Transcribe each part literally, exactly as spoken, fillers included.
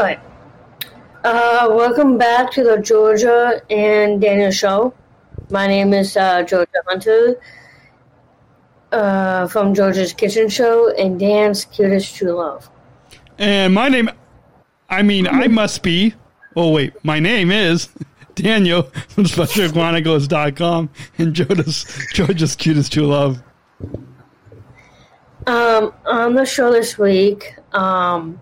All right. Uh, welcome back to the Georgia and Daniel Show. My name is uh, Georgia Hunter uh, from Georgia's Kitchen Show and Dan's Cutest True Love. And my name, I mean, I must be, oh, wait, my name is Daniel from Special Guanacos dot com and Georgia's, Georgia's Cutest True Love. Um, on the show this week, um...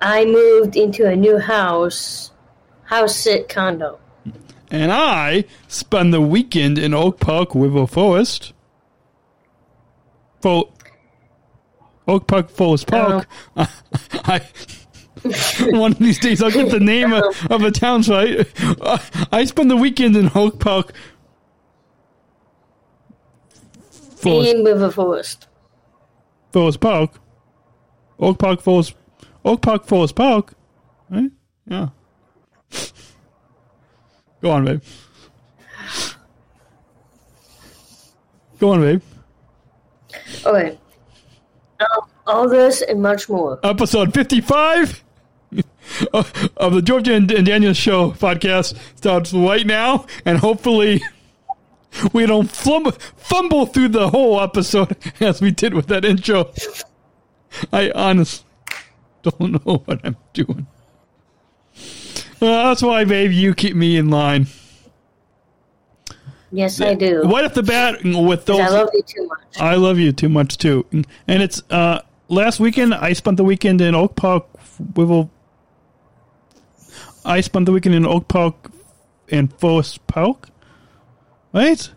I moved into a new house, house-sit condo. And I spent the weekend in Oak Park River Forest. For Oak Park Forest Park. Uh, I, one of these days I'll get the name uh, of, of a town site. Uh, I spent the weekend in Oak Park Forest. In River Forest. Forest Park. Oak Park Forest Oak Park Forest Park, right? Yeah. Go on, babe. Go on, babe. Okay. Um, all this and much more. Episode fifty-five of, of the Georgia and, and Daniel Show podcast starts right now, and hopefully we don't flumble, fumble through the whole episode as we did with that intro. I honestly don't know what I'm doing. Well, that's why, babe, you keep me in line. Yes, I do. Right off the bat with those. I love you too much. I love you too much too. And it's uh, last weekend. I spent the weekend in Oak Park. We will. I spent the weekend in Oak Park and Forest Park, right?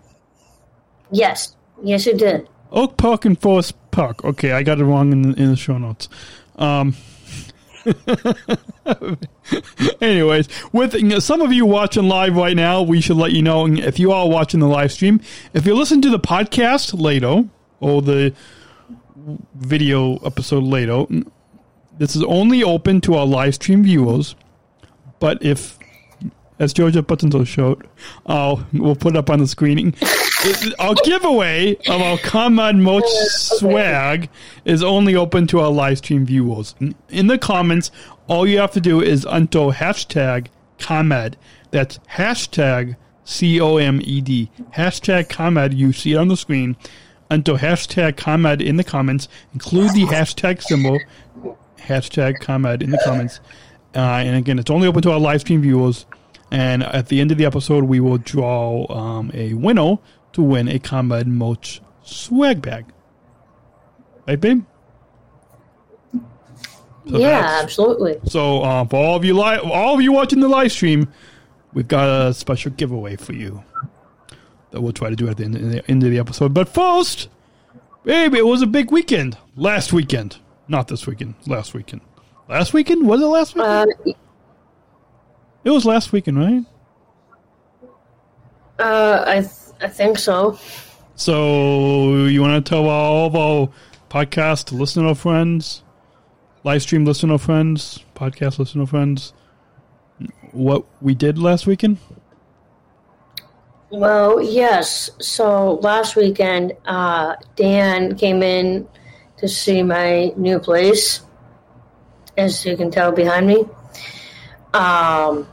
Yes, yes, you did. Oak Park and Forest Park. Okay, I got it wrong in the, in the show notes. Um. Anyways, with some of you watching live right now, we should let you know if you are watching the live stream. If you listen to the podcast later or the video episode later, this is only open to our live stream viewers. But if, as Georgia Buttonso showed, I'll we'll put up on the screening. Our giveaway of our ComEd merch swag is only open to our live stream viewers. In the comments, all you have to do is unto hashtag ComEd. That's hashtag C O M E D. Hashtag ComEd, you see it on the screen. Unto hashtag ComEd in the comments. Include the hashtag symbol. Hashtag ComEd in the comments. Uh, and again, it's only open to our live stream viewers. And at the end of the episode, we will draw um, a winner to win a ComEd merch swag bag. Right, babe? So yeah, absolutely. So uh, for all of you li- all of you watching the live stream, we've got a special giveaway for you that we'll try to do at the end of the, end of the episode. But first, babe, it was a big weekend. Last weekend. Not this weekend. Last weekend. Last weekend? Was it last weekend? Uh, It was last weekend, right? Uh, I th- I think so. So you want to tell all of our podcast listener friends, live stream listener friends, podcast listener friends, what we did last weekend? Well, yes. So last weekend, uh, Dan came in to see my new place, as you can tell behind me. Um,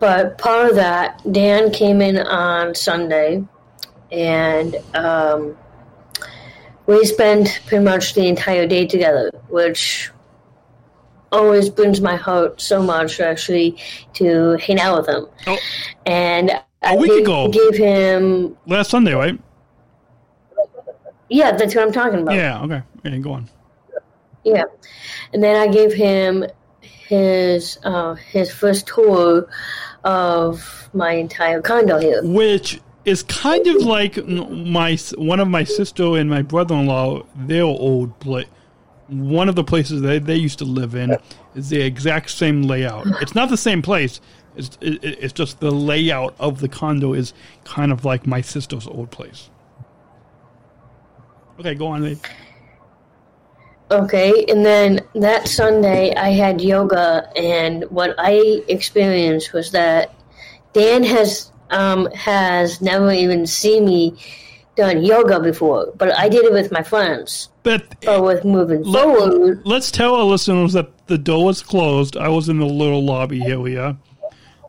but part of that, Dan came in on Sunday, and um, we spent pretty much the entire day together, which always brings my heart so much, actually, to hang out with him. Oh. And I gave him... Last Sunday, right? Yeah, that's what I'm talking about. Yeah, okay. Yeah, go on. Yeah. And then I gave him... His uh, his first tour of my entire condo here, which is kind of like my one of my sister and my brother-in-law. Their old place, one of the places they they used to live in, is the exact same layout. It's not the same place. It's it, it's just the layout of the condo is kind of like my sister's old place. Okay, go on, Lee. Okay, and then that Sunday I had yoga, and what I experienced was that Dan has um, has never even seen me done yoga before, but I did it with my friends. But, but with moving let, forward, let's tell our listeners that The door was closed. I was in the little lobby area.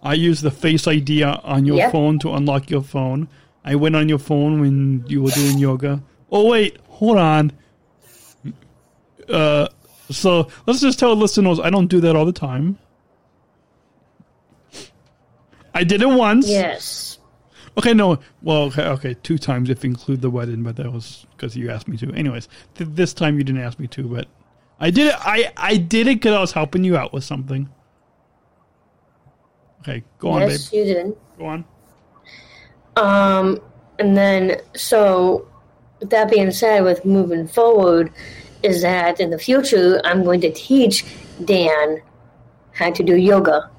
I used the Face I D on your yep. phone to unlock your phone. I went on your phone when you were doing yoga. Oh, wait. Hold on. Uh, so let's just tell listeners I don't do that all the time. I did it once. Yes. Okay, no. Well, okay, okay two times if you include the wedding, but that was because you asked me to. Anyways, th- this time you didn't ask me to, but I did it. I, I did it because I was helping you out with something. Okay, go on, yes, babe. Yes, you did. Go on. Um, and then, so, with that being said, with moving forward, is that in the future, I'm going to teach Dan how to do yoga.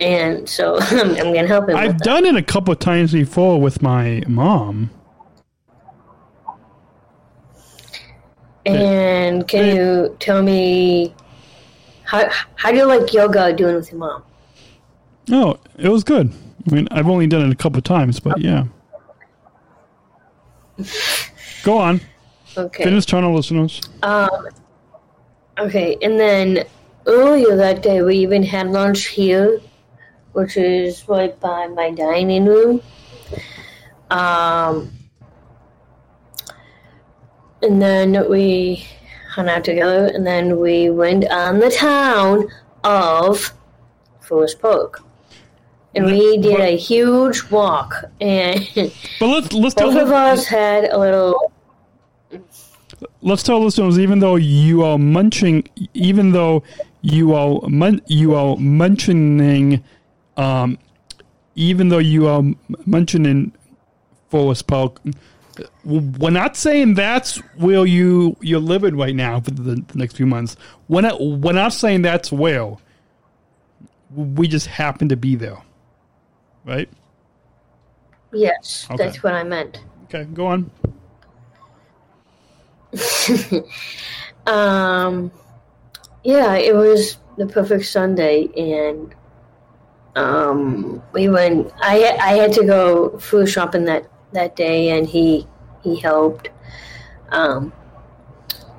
And so, I'm going to help him I've with done that. It a couple of times before with my mom. And it, can it, you tell me, how, how do you like yoga doing with your mom? No, it was good. I mean, I've only done it a couple of times, but yeah. Go on. Okay. Finish channel listeners. Um, okay, and then earlier that day, we even had lunch here, which is right by my dining room. Um, and then we hung out together, and then we went on the town of Forest Park. And we did a huge walk, and but let's, let's both tell of us had a little... Let's tell listeners, even though you are munching, even though you are mun- you are munching, um, even though you are munching in Forest Park, we're not saying that's where you, you're living right now for the, the next few months. We're not, we're not saying that's where. We just happen to be there. Right? Yes, okay. That's what I meant. Okay, go on. um, yeah, it was the perfect Sunday, and um, we went. I I had to go food shopping that, that day, and he he helped. Um,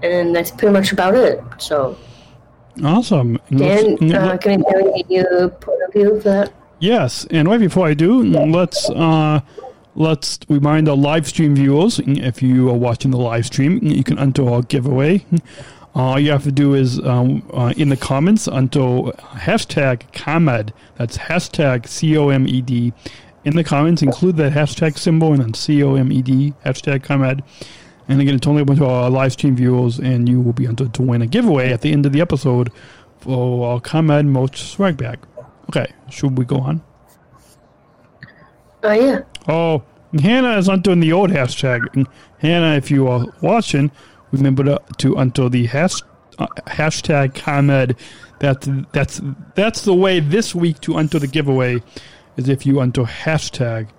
and that's pretty much about it. So awesome, Dan. Uh, can I tell you your point of view for that? Yes, and right before I do, let's uh, let's remind our live stream viewers, if you are watching the live stream, you can enter our giveaway. All you have to do is, um, uh, in the comments, enter hashtag ComEd. That's hashtag C O M E D. In the comments, include that hashtag symbol and then C O M E D, hashtag ComEd. And again, it's only open to our live stream viewers, and you will be entered to win a giveaway at the end of the episode for our ComEd Moch Swag Bag. Okay, should we go on? Oh, yeah. Oh, Hannah is undoing the old hashtag. Hannah, if you are watching, remember to, to unto the has, uh, hashtag ComEd. That's, that's, that's the way this week to unto the giveaway, is if you unto hashtag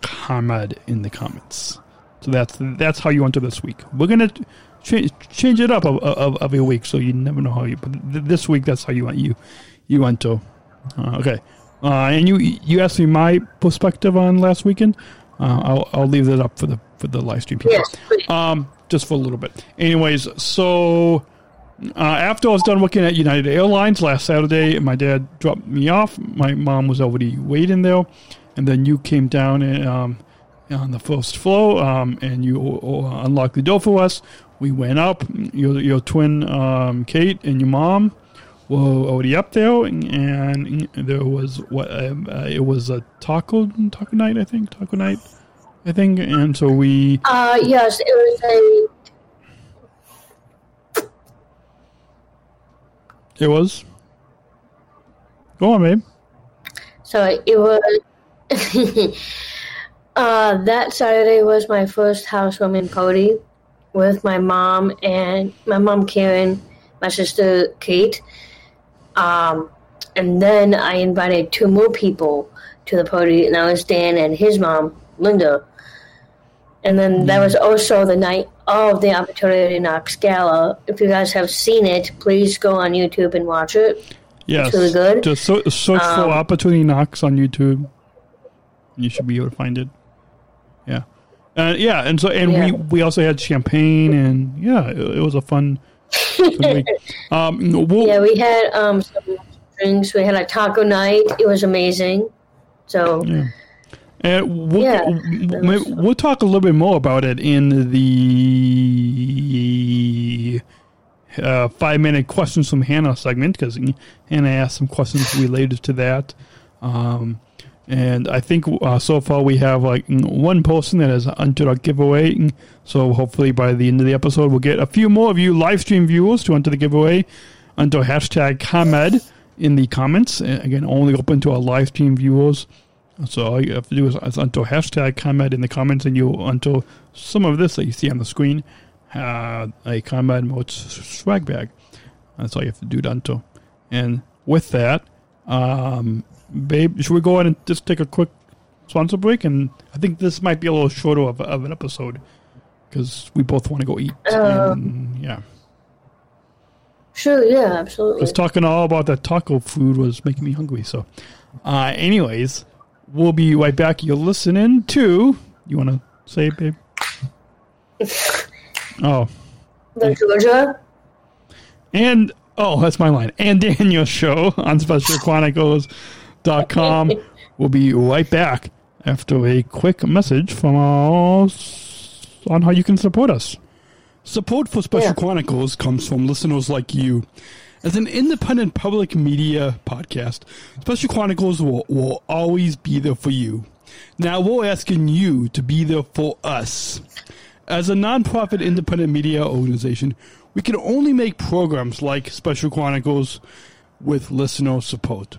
ComEd in the comments. So that's that's how you unto this week. We're going to change change it up of, of, of your week, so you never know how you... But this week, that's how you want you. You went to, uh, okay, uh, and you you asked me my perspective on last weekend. Uh, I'll I'll leave that up for the for the live stream people. Yes, please. Um, just for a little bit. Anyways, so uh, after I was done working at United Airlines last Saturday, my dad dropped me off. My mom was already waiting there, and then you came down and, um, on the first floor, um, and you uh, unlocked the door for us. We went up. Your your twin, um, Kate, and your mom were already up there, and, and there was what uh, it was a taco taco night, I think taco night, I think, and so we. Uh yes, it was a. It was. Go on, babe. So it was. uh, that Saturday was my first housewarming party, with my mom and my mom Karen, my sister Kate. Um, and then I invited two more people to the party, and that was Dan and his mom, Linda. And then mm. that was also the night of the Opportunity Knocks Gala. If you guys have seen it, please go on YouTube and watch it. Yes. It's really good. Just so, search um, for Opportunity Knocks on YouTube. You should be able to find it. Yeah. Uh, yeah, and so and yeah. we we also had champagne, and yeah, it, it was a fun week. Um, we'll, yeah, we had um, some drinks. We had a taco night. It was amazing. So, yeah. And we'll, yeah, we'll, we'll talk a little bit more about it in the uh, five-minute questions from Hannah segment, because Hannah asked some questions related to that. Um, and I think uh, so far we have like one person that has entered our giveaway. So hopefully by the end of the episode, we'll get a few more of you live stream viewers to enter the giveaway under hashtag ComEd in the comments. And again, only open to our live stream viewers. So all you have to do is enter hashtag ComEd in the comments, and you'll enter some of this that you see on the screen, uh, a ComEd Motes swag bag. That's all you have to do to enter. And with that, um, babe, should we go ahead and just take a quick sponsor break? And I think this might be a little shorter of, of an episode because we both want to go eat. Uh, and, yeah. Sure, yeah, absolutely. Because talking all about that taco food was making me hungry. So uh, anyways, we'll be right back. You're listening to... You want to say it, babe? Oh. The Georgia? And... Oh, that's my line. And Daniel's show on special guanacos dot com. We'll be right back after a quick message from us on how you can support us. Support for Special yeah. Chronicles comes from listeners like you. As an independent public media podcast, Special Chronicles will, will always be there for you. Now we're asking you to be there for us. As a nonprofit independent media organization, we can only make programs like Special Chronicles with listener support.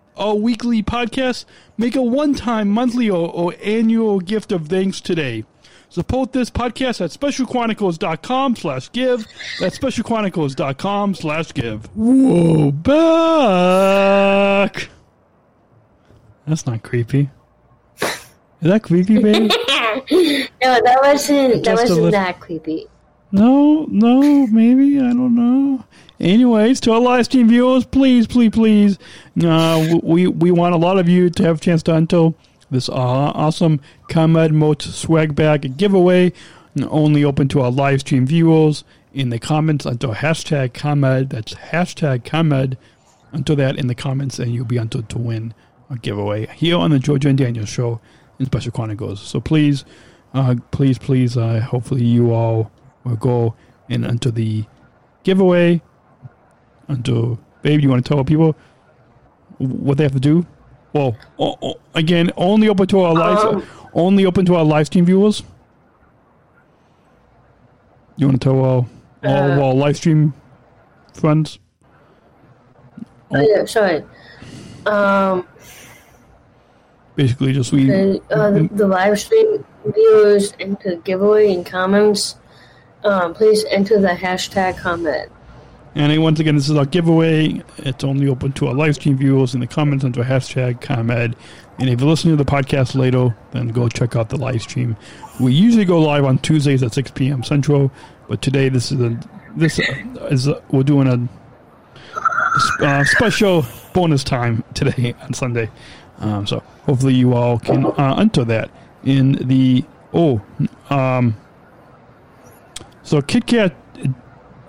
our weekly podcast, make a one-time, monthly, or, or annual gift of thanks today. Support this podcast at special chronicles dot com slash give. That's special chronicles dot com slash give. Whoa, back. That's not creepy. Is that creepy, babe? No, that wasn't, that wasn't li- that creepy. No, no, maybe. I don't know. Anyways, to our live stream viewers, please, please, please. Uh, we, we want a lot of you to have a chance to until... This uh, awesome ComEd Motes swag bag giveaway, only open to our live stream viewers in the comments until hashtag ComEd. That's hashtag ComEd. Until that in the comments, and you'll be entered to win a giveaway here on the Georgia and Daniel Show in Special Chronicles. So please, uh, please, please, uh, hopefully you all will go and enter the giveaway. Until, babe, you want to tell people what they have to do? Well, oh, oh, again, only open to our live, um, only open to our live stream viewers. You want to tell all, all uh, of our live stream friends? Oh, oh yeah, sorry. Um, basically, just we the, uh, the, the live stream viewers enter giveaway and comments. Um, please enter the hashtag comment. And once again, this is our giveaway. It's only open to our live stream viewers in the comments under hashtag ComEd. And if you're listening to the podcast later, then go check out the live stream. We usually go live on Tuesdays at six p.m. Central, but today this is a this is a, we're doing a uh, special bonus time today on Sunday. Um, so hopefully you all can uh, enter that in the oh um. So Kit Kat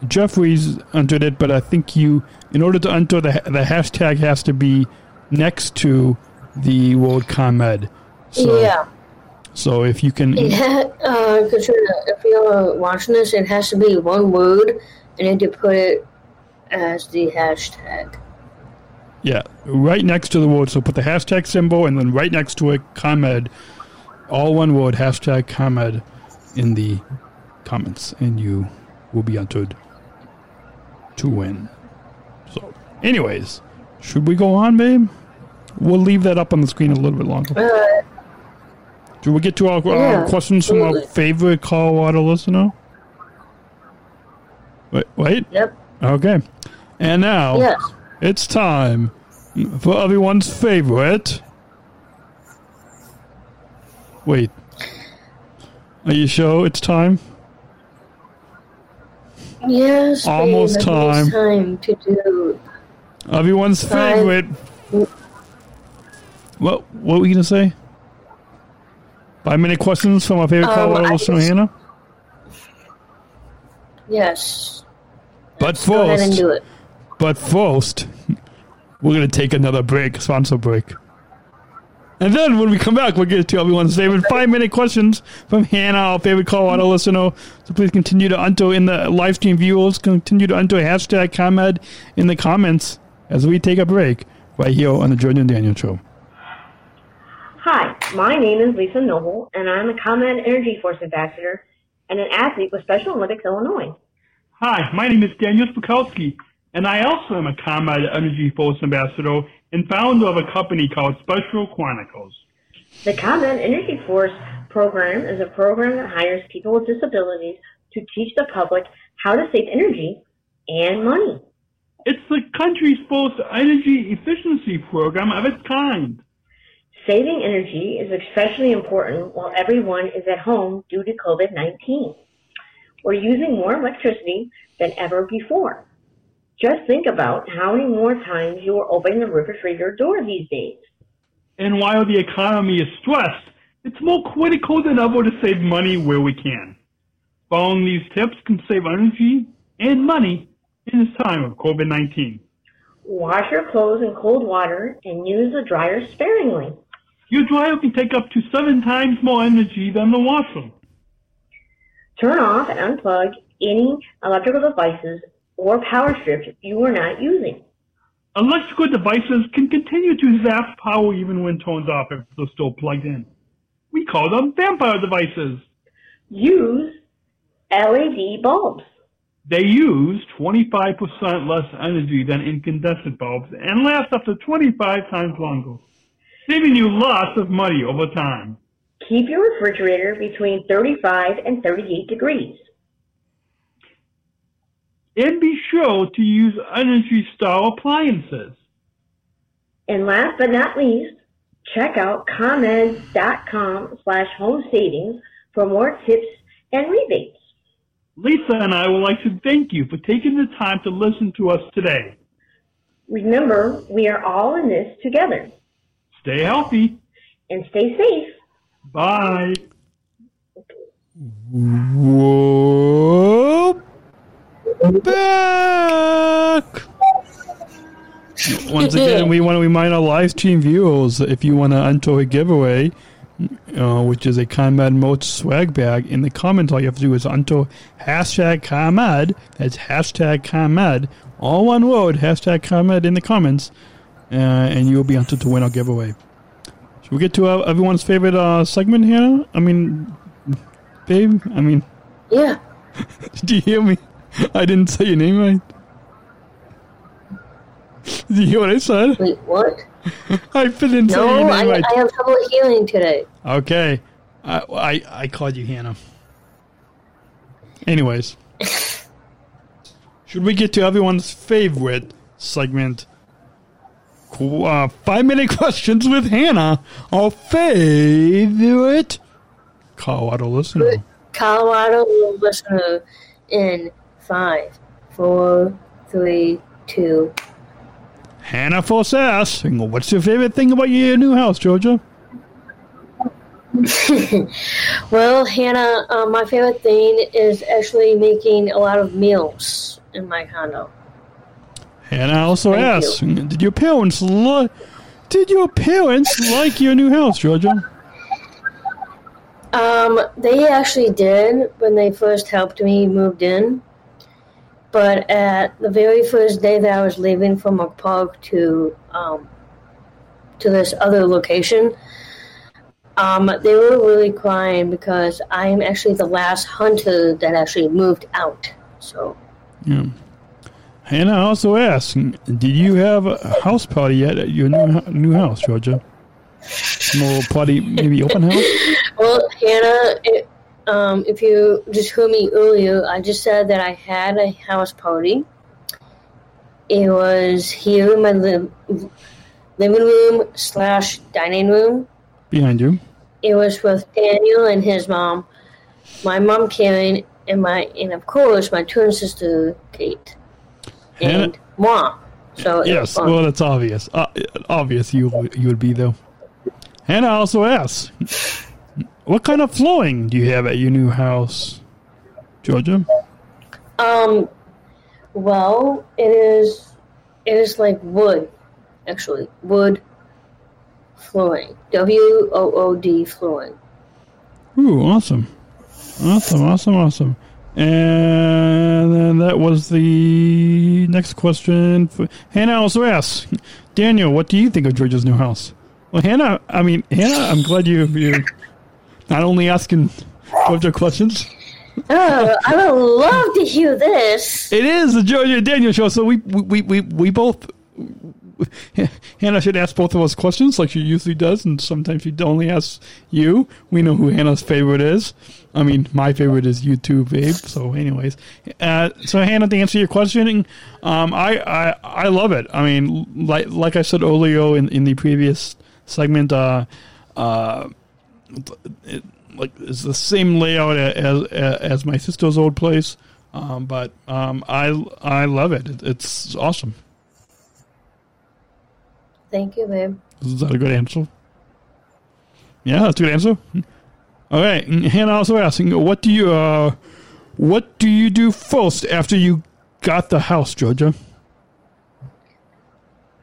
Jeffries entered it, but I think you, in order to enter, the the hashtag has to be next to the word ComEd. So, yeah. So if you can... It ha- uh, Katrina, if you're watching this, it has to be one word, and then you put it as the hashtag. Yeah, right next to the word. So put the hashtag symbol, and then right next to it, ComEd. All one word, hashtag ComEd, in the comments, and you will be entered to win. So, anyways, should we go on, babe? We'll leave that up on the screen a little bit longer. Uh, Do we get to our uh, yeah, questions from absolutely. our favorite Colorado listener? Wait, wait. Yep. Okay. And now, yes. It's time for everyone's favorite. Wait. Are you sure it's time? Yes, almost babe, time. It's time to do everyone's time. Favorite. What? What were you gonna say? Five minute questions from our favorite um, Colorado listener, Hannah. Yes. But Let's first, go ahead and do it. But first, we're gonna take another break, sponsor break. And then when we come back, we'll get to everyone's favorite five-minute questions from Hannah, our favorite Colorado listener. So please continue to enter in the live stream viewers. Continue to enter hashtag ComEd in the comments as we take a break right here on the Georgia and Daniel Show. Hi, my name is Lisa Noble, and I'm a ComEd EnergyForce ambassador and an athlete with Special Olympics Illinois. Hi, my name is Daniel Smrokowski, and I also am a ComEd EnergyForce ambassador and founder of a company called Special Guanacos. The ComEd EnergyForce program is a program that hires people with disabilities to teach the public how to save energy and money. It's the country's first energy efficiency program of its kind. Saving energy is especially important while everyone is at home due to COVID nineteen. We're using more electricity than ever before. Just think about how many more times you are opening the refrigerator door these days. And while the economy is stressed, it's more critical than ever to save money where we can. Following these tips can save energy and money in this time of COVID nineteen. Wash your clothes in cold water and use the dryer sparingly. Your dryer can take up to seven times more energy than the washer. Turn off and unplug any electrical devices or power strips you are not using. Electrical devices can continue to zap power even when turned off if they're still plugged in. We call them vampire devices. Use L E D bulbs. They use twenty-five percent less energy than incandescent bulbs and last up to twenty-five times longer, saving you lots of money over time. Keep your refrigerator between thirty-five and thirty-eight degrees. And be sure to use Energy Star appliances. And last but not least, check out ComEd.com slash home savings for more tips and rebates. Lisa and I would like to thank you for taking the time to listen to us today. Remember, we are all in this together. Stay healthy. And stay safe. Bye. Whoa. Back. Once again, we want to remind our live stream viewers, if you want to enter a giveaway, uh, which is a ComEd Merch swag bag, in the comments all you have to do is enter hashtag ComEd. That's hashtag ComEd, all one word, hashtag ComEd in the comments, uh, and you'll be entered to win our giveaway. Should we get to uh, everyone's favorite uh, segment here? I mean, babe, I mean, yeah. Did you hear me? I didn't say your name right. Did you hear what I said? Wait, what? I didn't no, say your name I, right. No, I have trouble hearing today. Okay. I, I, I called you Hannah. Anyways. Should we get to everyone's favorite segment? Uh, Five-Minute Questions with Hannah, our favorite Colorado listener. Colorado listener in... Five, four, three, two. Hannah Force asks, what's your favorite thing about your new house, Georgia? Well, Hannah, uh, my favorite thing is actually making a lot of meals in my condo. Hannah also Thank asks, you. did your parents li- did your parents like your new house, Georgia? Um, they actually did when they first helped me move in. But at the very first day that I was leaving from Oak Park to um, to this other location, um, they were really crying because I am actually the last hunter that actually moved out. So, yeah. Hannah also asked, "Did you have a house party yet at your new new house, Georgia? Small party, maybe open house?" Well, Hannah. It, Um, if you just heard me earlier, I just said that I had a house party, It was here in my li- living room slash dining room. Behind you. It was with Daniel and his mom, my mom Karen, and my and of course my twin sister Kate, Hannah. And mom. So yes, well, it's obvious. Uh, obvious you you would be though. Hannah also asks, "What kind of flooring do you have at your new house, Georgia?" Um, well, it is it is like wood, actually wood. Flooring. W O O D flooring. Ooh, awesome. Awesome, awesome, awesome. And then that was the next question. For Hannah also asks, Daniel, what do you think of Georgia's new house? Well, Hannah, I mean, Hannah, I'm glad you, you're not only asking Georgia questions. Oh, I would love to hear this. It is the Georgia and Daniel show, so we, we, we, we both... Hannah should ask both of us questions like she usually does, and sometimes she only asks you. We know who Hannah's favorite is. I mean, my favorite is you too, babe. So anyways, uh, so Hannah, to answer your question, um, I, I I love it. I mean, like like I said earlier in, in the previous segment, uh, uh, it, like it's the same layout as as, as my sister's old place, um, but um, I I love it. it it's awesome. Thank you, babe. Is that a good answer? Yeah, that's a good answer. All right, and also asking, what do you, uh, what do you do first after you got the house, Georgia?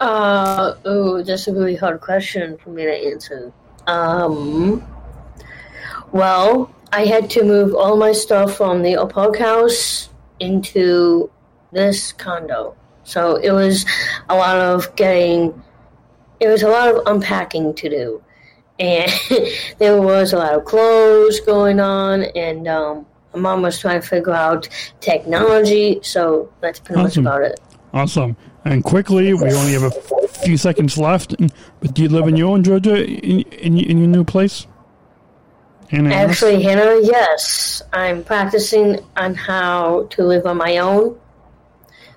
Uh, oh, that's a really hard question for me to answer. Um, well, I had to move all my stuff from the Oak Park house into this condo, so it was a lot of getting. It was a lot of unpacking to do, and there was a lot of clothes going on, and um, my mom was trying to figure out technology, so that's pretty awesome. Much about it. Awesome. And quickly, we only have a f- few seconds left, but do you live in your own, Georgia, in, in, in your new place? Hannah Actually, asks. Hannah, yes. I'm practicing on how to live on my own.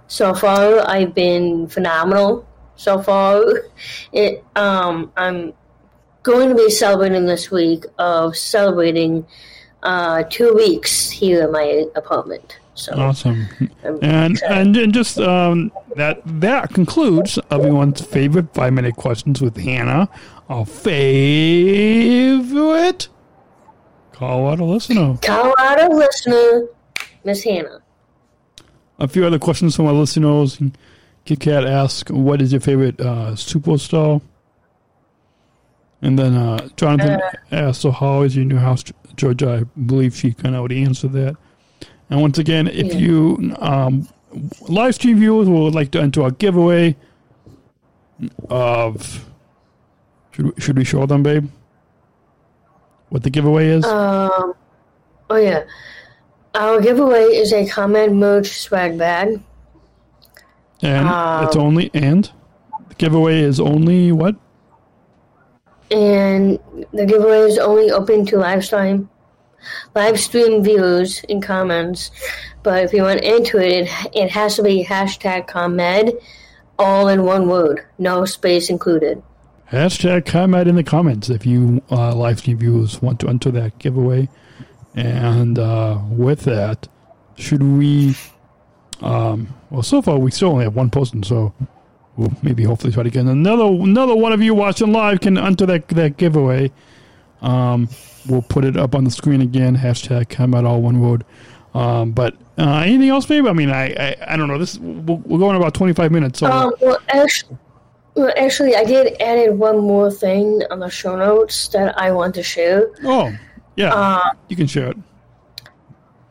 So far, I've been phenomenal. So far, it, um, I'm going to be celebrating this week of celebrating uh, two weeks here in my apartment. So awesome. And, and and just um, that that concludes everyone's favorite five-minute questions with Hannah, our favorite Colorado listener. Colorado listener, Miss Hannah. A few other questions from our listeners. Kit Kat asks, what is your favorite uh, superstar? And then uh, Jonathan uh, asks, so how is your new house, Georgia? I believe she kind of would answer that. And once again, if yeah. you um, live stream viewers would like to enter our giveaway of... Should, should we show them, babe? What the giveaway is? Um, oh, yeah. Our giveaway is a ComEd merch swag bag. And um, it's only, and the giveaway is only what? And the giveaway is only open to live stream, live stream viewers and comments. But if you want into it, it, it has to be hashtag ComEd, all in one word, no space included. Hashtag ComEd in the comments if you uh, live stream viewers want to enter that giveaway. And uh, with that, should we... Um, well, so far we still only have one person, so we'll maybe hopefully try to get another another one of you watching live can enter that that giveaway. Um, we'll put it up on the screen again. Hashtag ComEd all one word. Um, but uh, anything else, maybe? I mean, I, I, I don't know. This we're, we're going about twenty five minutes. So um, well, actually, well, actually, I did added one more thing on the show notes that I want to share. Oh, yeah, uh, you can share it.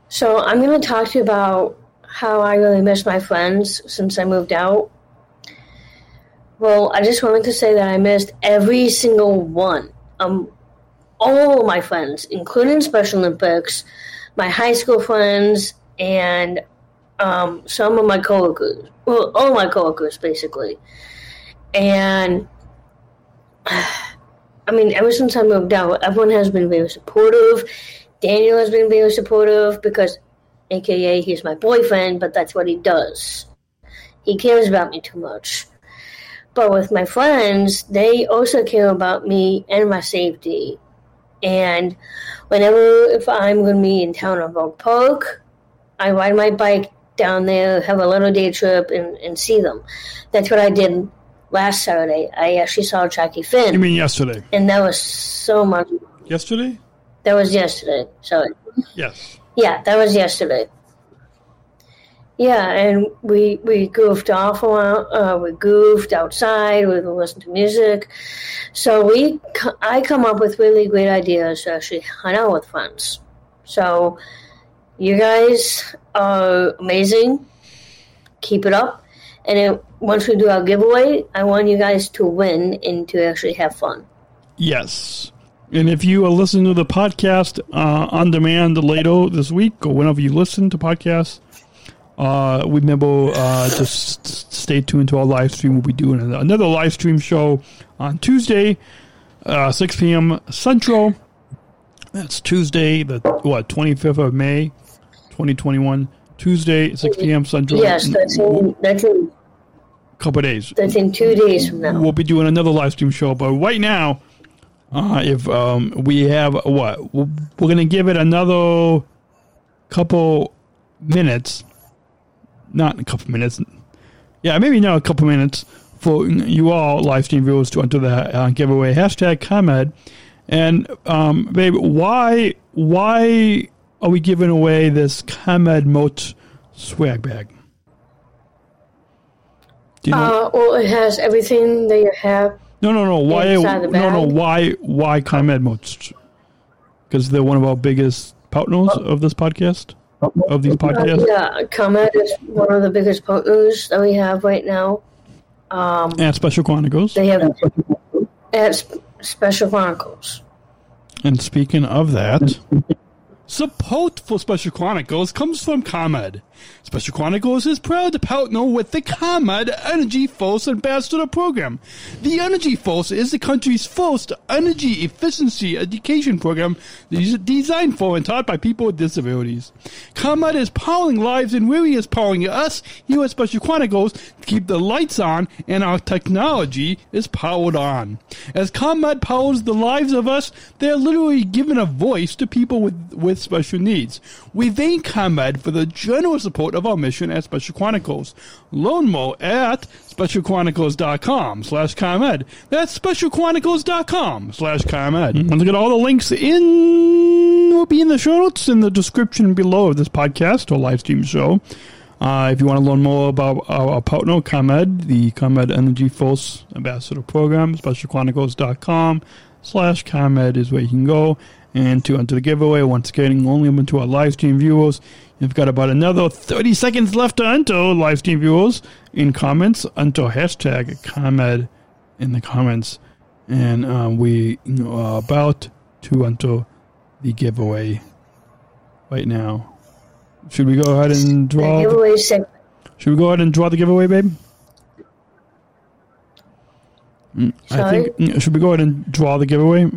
So I'm going to talk to you about how I really miss my friends since I moved out. Well, I just wanted to say that I missed every single one. Um, all my friends, including Special Olympics, my high school friends, and um, some of my coworkers. Well, all my coworkers, basically. And, I mean, ever since I moved out, everyone has been very supportive. Daniel has been very supportive because... A K A he's my boyfriend, but that's what he does. he cares about me too much. But with my friends, they also care about me and my safety. And whenever, if I'm going to be in town of Oak Park, I ride my bike down there, have a little day trip, and, and see them. That's what I did last Saturday. I actually saw Jackie Finn. You mean yesterday? And that was so much. Yesterday? That was yesterday. Sorry. Yes. Yeah, that was yesterday. Yeah, and we we goofed off around. Uh, we goofed outside. We listened to music. So we, I come up with really great ideas to actually hang out with friends. So you guys are amazing. Keep it up. And then once we do our giveaway, I want you guys to win and to actually have fun. Yes. And if you listen to the podcast uh, on demand later this week or whenever you listen to podcasts, Uh, remember, uh, just stay tuned to our live stream. We'll be doing another live stream show on Tuesday, uh, six p.m. Central. That's Tuesday, the what, twenty-fifth of May, twenty twenty-one. Tuesday, six p.m. Central. Yes, that's in, that's in a couple of days. That's in two days from now. We'll be doing another live stream show. But right now, uh, if um, we have what, we're going to give it another couple minutes. Not in a couple minutes. Yeah, maybe now a couple minutes for you all live stream viewers to enter the uh, giveaway. Hashtag ComEd. And, um, babe, why why are we giving away this ComEd Moat swag bag? Do you know? Uh, well, it has everything that you have. No, no, no. Why? No, no. Why? Why ComEd Moats? Because they're one of our biggest partners oh. of this podcast. Of these podcasts? Uh, yeah, ComEd is one of the biggest partners that we have right now. Um, at Special Guanacos? They have at Sp- Special Guanacos. And speaking of that, support for Special Guanacos comes from ComEd. Special Guanacos is proud to partner with the ComEd Energy Force Ambassador Program. The Energy Force is the country's first energy efficiency education program designed for and taught by people with disabilities. ComEd is powering lives and really is powering us here at Special Guanacos to keep the lights on and our technology is powered on. As ComEd powers the lives of us, they're literally giving a voice to people with, with special needs. We thank ComEd for the generous support of our mission at Special Guanacos. Learn more at specialguanacos.com slash ComEd. That's specialguanacos.com slash ComEd. And look at all the links in will be in the show notes in the description below of this podcast or live stream show. Uh, if you want to learn more about our, our partner, ComEd, the ComEd Energy Force Ambassador Program, specialguanacos.com slash ComEd is where you can go. And to enter the giveaway, once again, only open to our live stream viewers. You've got about another thirty seconds left to enter, live stream viewers, in comments. Enter hashtag ComEd in the comments. And uh, we are about to enter the giveaway right now. Should we go ahead and draw the giveaway segment? Should we go ahead and draw the giveaway, babe? Sorry? I think, should we go ahead and draw the giveaway?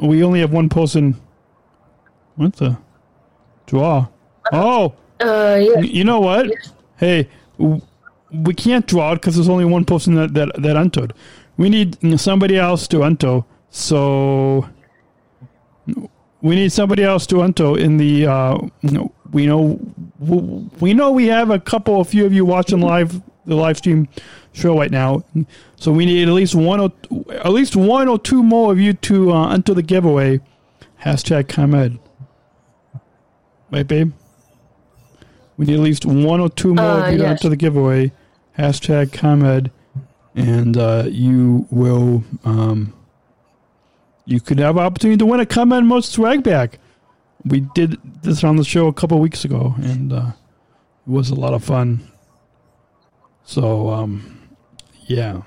We only have one person. What the? Draw. Oh. Uh, yeah. You know what? Yeah. Hey, we can't draw it because there's only one person that, that, that entered. We need somebody else to enter. So we need somebody else to enter in the. Uh, we know we know we have a couple, a few of you watching live the live stream show right now. So we need at least one or at least one or two more of you to uh, enter the giveaway. Hashtag ComEd. Right, babe? We need at least one or two more uh, of you yes. enter the giveaway. Hashtag ComEd. And uh, you will um, you could have an opportunity to win a ComEd Moat swag bag. We did this on the show a couple weeks ago and uh, it was a lot of fun. So, um, yeah.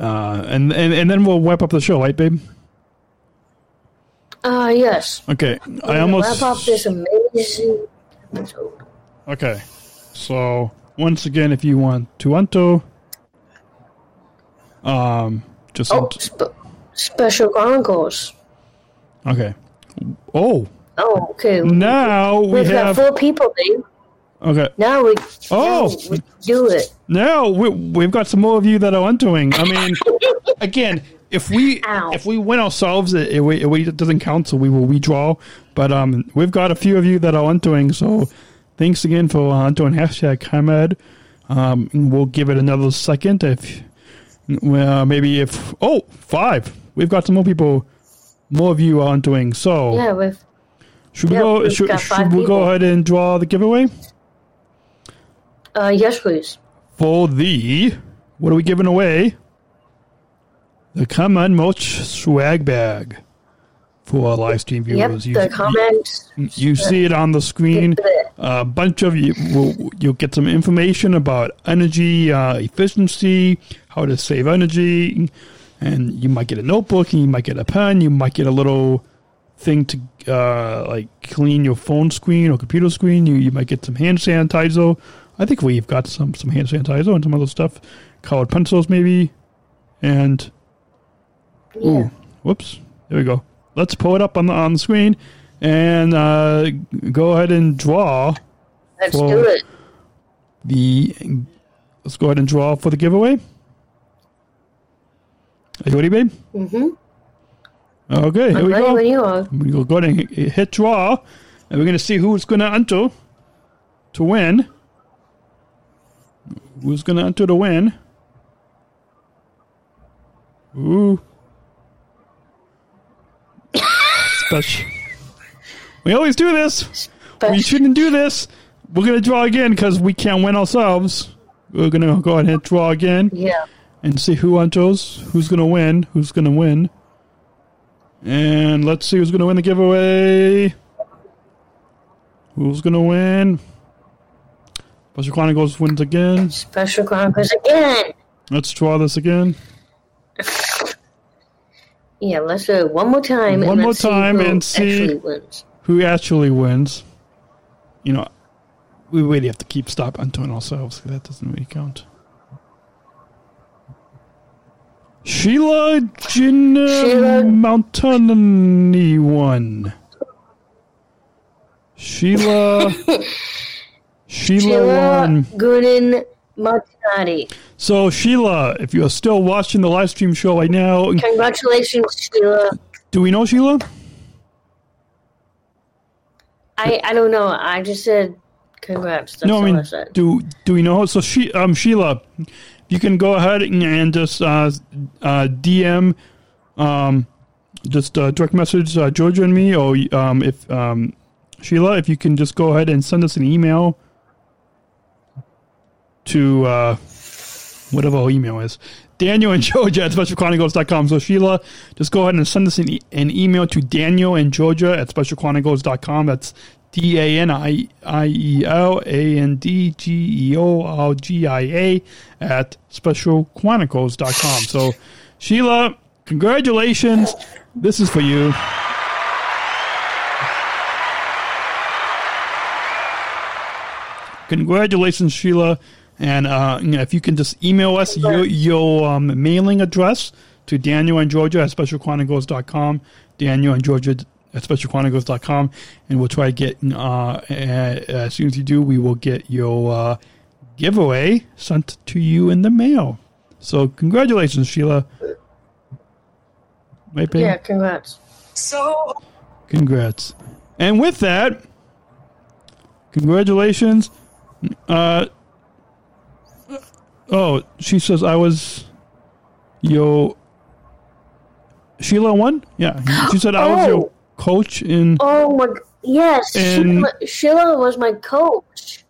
Uh, and, and, and then we'll wrap up the show, right, babe? Uh, yes. Okay. We're I almost... wrap up this amazing episode. Okay. So, once again, if you want to enter, um, just... Oh, ent- sp- Special Chronicles. Okay. Oh. Oh, okay. Now we, we have... We've got four people, babe. Okay. Now we, oh. now we do it. Now we, we've got some more of you that are entering. I mean, again, if we Ow. if we win ourselves, it, it, it, it doesn't count, so we will withdraw. But um, we've got a few of you that are entering, so thanks again for uh, entering hashtag ComEd. Um, we'll give it another second. If uh, maybe if oh five, we've got some more people, more of you are entering. So yeah, we've should we yeah, go? Should, should we people. go ahead and draw the giveaway? Uh, yes, please. For the, what are we giving away? The ComEd merch swag bag for our live stream viewers. Yep, you, the ComEd. You, you see it on the screen. A bunch of you, will, you'll get some information about energy uh, efficiency, how to save energy, and you might get a notebook, and you might get a pen, you might get a little thing to uh, like clean your phone screen or computer screen. You you might get some hand sanitizer. I think we've got some, some hand sanitizer and some other stuff. Colored pencils, maybe. And, yeah. ooh, whoops. There we go. Let's pull it up on the on the screen and uh, go ahead and draw. Let's do it. The, let's go ahead and draw for the giveaway. Are you ready, babe? Mm-hmm. Okay, I'm here we go. When you are. We'll go ahead and hit draw, and we're going to see who's going to enter to win. Who's going to enter to win? Ooh. Special. We always do this. Special. We shouldn't do this. We're going to draw again because we can't win ourselves. We're going to go ahead and hit draw again. Yeah. And see who enters. Who's going to win. Who's going to win. And let's see who's going to win the giveaway. Who's going to win? Special Chronicles wins again. Special Chronicles again. Let's draw this again. Yeah, let's do it one more time. One and more time and see who actually wins. Who actually wins. You know, we really have to keep stop undoing ourselves. That doesn't really count. Sheila Gina Sheila. Mountani won. Sheila... Sheila Gina Mountani. So, Sheila, if you're still watching the live stream show right now... Congratulations, Sheila. Do we know Sheila? I I don't know. I just said congrats. That's no, I mean, I said. Do, do we know her? So, she, um, Sheila, you can go ahead and, and just uh, uh, D M, um, just uh, direct message uh, Georgia and me, or um, if um, Sheila, if you can just go ahead and send us an email... to uh, whatever our email is, Daniel and Georgia at Special Chronicles dot com. So, Sheila, just go ahead and send us an, e- an email to Daniel and Georgia at Special Chronicles dot com. That's D A N I E L A N D G E O R G I A at Special Chronicles dot com. So, Sheila, congratulations. This is for you. Congratulations, Sheila. And uh, you know, if you can just email us your, your um, mailing address to Daniel and Georgia at Special Chronicles dot com, Daniel and Georgia at Special Chronicles dot com, and we'll try to get, uh, as soon as you do, we will get your uh, giveaway sent to you in the mail. So congratulations, Sheila. Right, babe? Yeah, congrats. So Congrats. And with that, congratulations. Uh... Oh, she says I was, yo. Sheila won? Yeah, she said I oh. was your coach in. Oh my! Yes, in, Sheila, Sheila was my coach.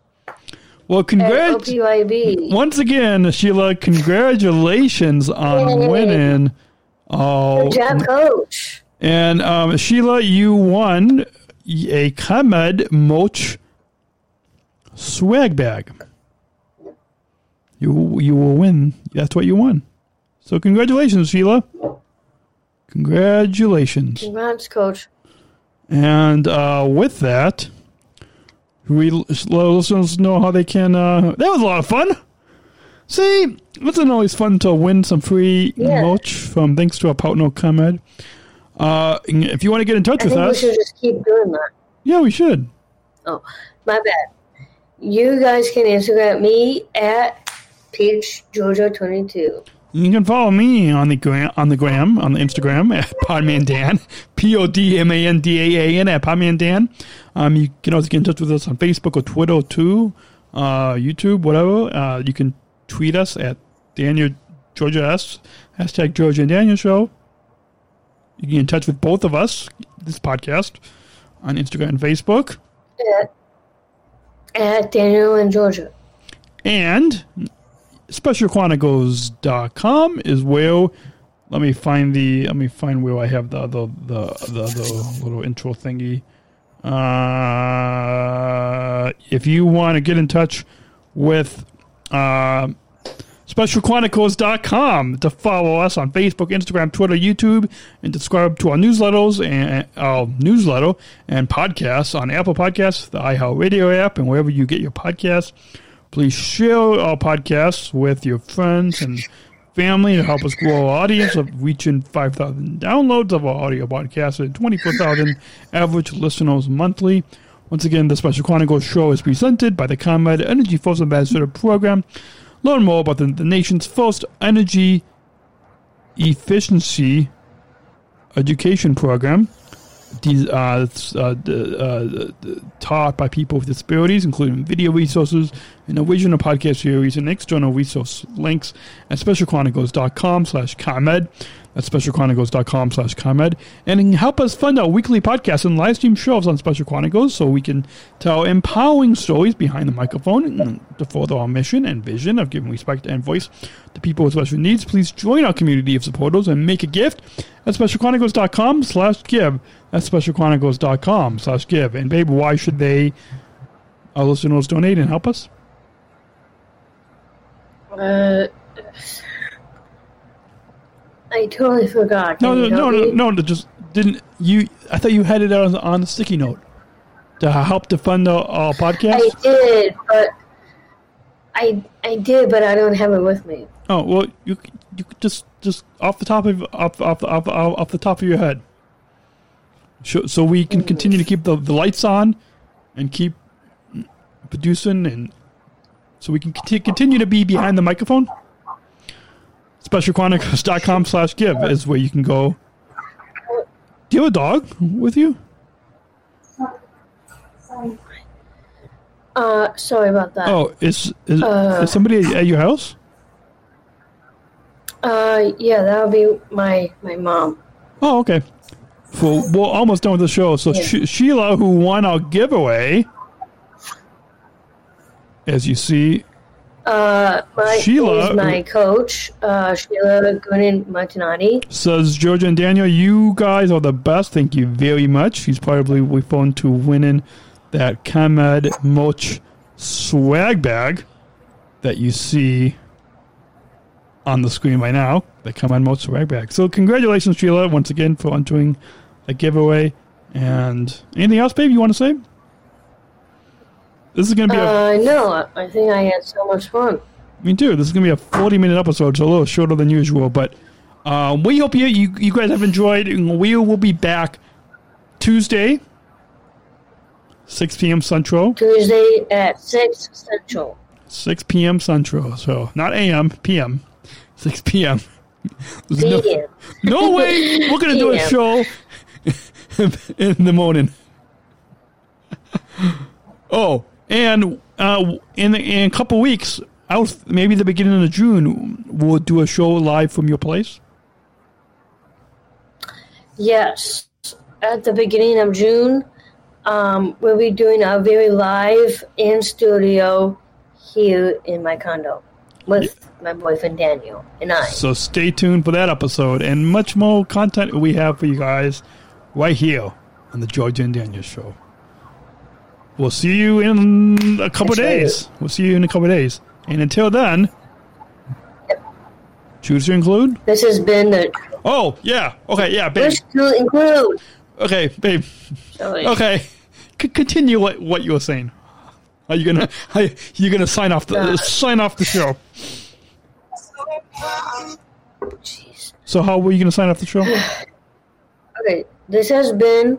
Well, congrats! Once again, Sheila, congratulations on Yay. winning. Oh, good job, coach! And um, Sheila, you won a ComEd Moch swag bag. You you will win. That's what you won. So congratulations, Sheila. Congratulations. Congrats, Coach. And uh, with that, we listeners know how they can. Uh, that was a lot of fun. See, it's always fun to win some free yeah. merch from thanks to our partner ComEd. Uh, if you want to get in touch I with think us, we should just keep doing that. Yeah, we should. Oh, my bad. You guys can Instagram me at Peach Georgia twenty-two. You can follow me on the gram, on the gram, on the Instagram at podmandan, P O D M A N D A A N at podmandan. Um, you can also get in touch with us on Facebook or Twitter or too, uh, YouTube, whatever. Uh, you can tweet us at Daniel Georgia S, hashtag Georgia and Daniel Show. You can get in touch with both of us, this podcast, on Instagram and Facebook. At, at Daniel and Georgia. And Special Guanacos dot com is where, let me find the, let me find where I have the, the, the, the, the little intro thingy. Uh, if you want to get in touch with uh, Special Guanacos dot com to follow us on Facebook, Instagram, Twitter, YouTube, and subscribe to our newsletters and our newsletter and podcasts on Apple Podcasts, the iHeartRadio app, and wherever you get your podcasts. Please share our podcasts with your friends and family to help us grow our audience of reaching five thousand downloads of our audio podcasts and twenty-four thousand average listeners monthly. Once again, the Special Chronicles show is presented by the ComEd EnergyForce Ambassador Program. Learn more about the, the nation's first energy efficiency education program. These are uh, uh, uh, taught by people with disabilities, including video resources, an original podcast series, and external resource links at special chronicles dot com slash ComEd. That's special chronicles dot com slash ComEd. And help us fund our weekly podcasts and live stream shows on Special Chronicles so we can tell empowering stories behind the microphone to further our mission and vision of giving respect and voice to people with special needs. Please join our community of supporters and make a gift at special chronicles dot com slash give. That's special chronicles dot com slash give. And, babe, why should they, our listeners, donate and help us? Uh, I totally forgot. Can no, no, no, no, no, no, just didn't you? I thought you had it out on, on the sticky note to help to fund our, our podcast. I did, but I I did, but I don't have it with me. Oh well, you you just just off the top of off off off, off the top of your head, so, so we can mm-hmm. continue to keep the, the lights on and keep producing and. So we can continue to be behind the microphone. special chronicles dot com slash give is where you can go. Do you have a dog with you? Uh, sorry about that. Oh, is is, uh, is somebody at your house? Uh, yeah, that'll be my my mom. Oh, okay. Well, we're almost done with the show. So yeah. she- Sheila, who won our giveaway. As you see, uh, my, Sheila, my coach, uh, Sheila Gina Mountani, says, Georgia and Daniel, you guys are the best. Thank you very much. She's probably referring to winning that ComEd merch swag bag that you see on the screen right now, the ComEd merch swag bag. So congratulations, Sheila, once again, for entering the giveaway. And anything else, babe, you want to say? This is going to be uh, a... No, I think I had so much fun. Me too. This is going to be a forty-minute episode, so a little shorter than usual. But uh, we hope you, you you guys have enjoyed. We will be back Tuesday, six p.m. Central. Tuesday at six Central. six p.m. Central. So not a m, p m, six p.m. No, no way we're going to do a show in the morning. Oh. And uh, in, the, in a couple weeks, out maybe the beginning of June, we'll do a show live from your place? Yes. At the beginning of June, um, we'll be doing a very live in-studio here in my condo with yeah. my boyfriend Daniel and I. So stay tuned for that episode and much more content we have for you guys right here on the Georgia and Daniel Show. We'll see you in a couple days. We'll see you in a couple days. And until then, yep. choose to include? This has been the... Oh, yeah. Okay, yeah, babe. Choose to include. Okay, babe. Sorry. Okay. C- continue what, what you were saying. Are you going to you gonna sign off the uh, sign off the show? Jeez. So how were you going to sign off the show? Okay, this has been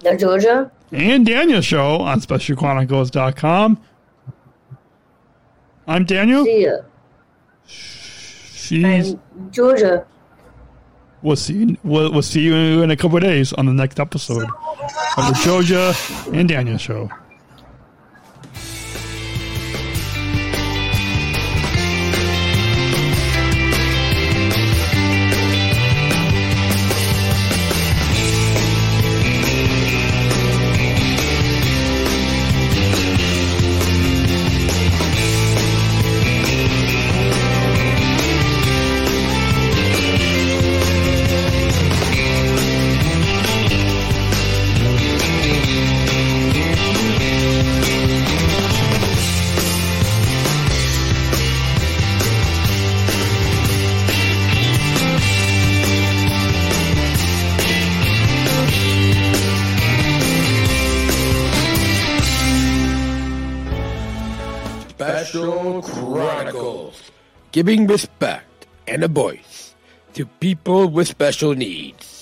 the Georgia... and Daniel Show on special chronicles dot com. I'm Daniel. Sheila. She's I'm Georgia. We'll see. We'll, we'll see you in a couple of days on the next episode of the Georgia and Daniel Show. Giving respect and a voice to people with special needs.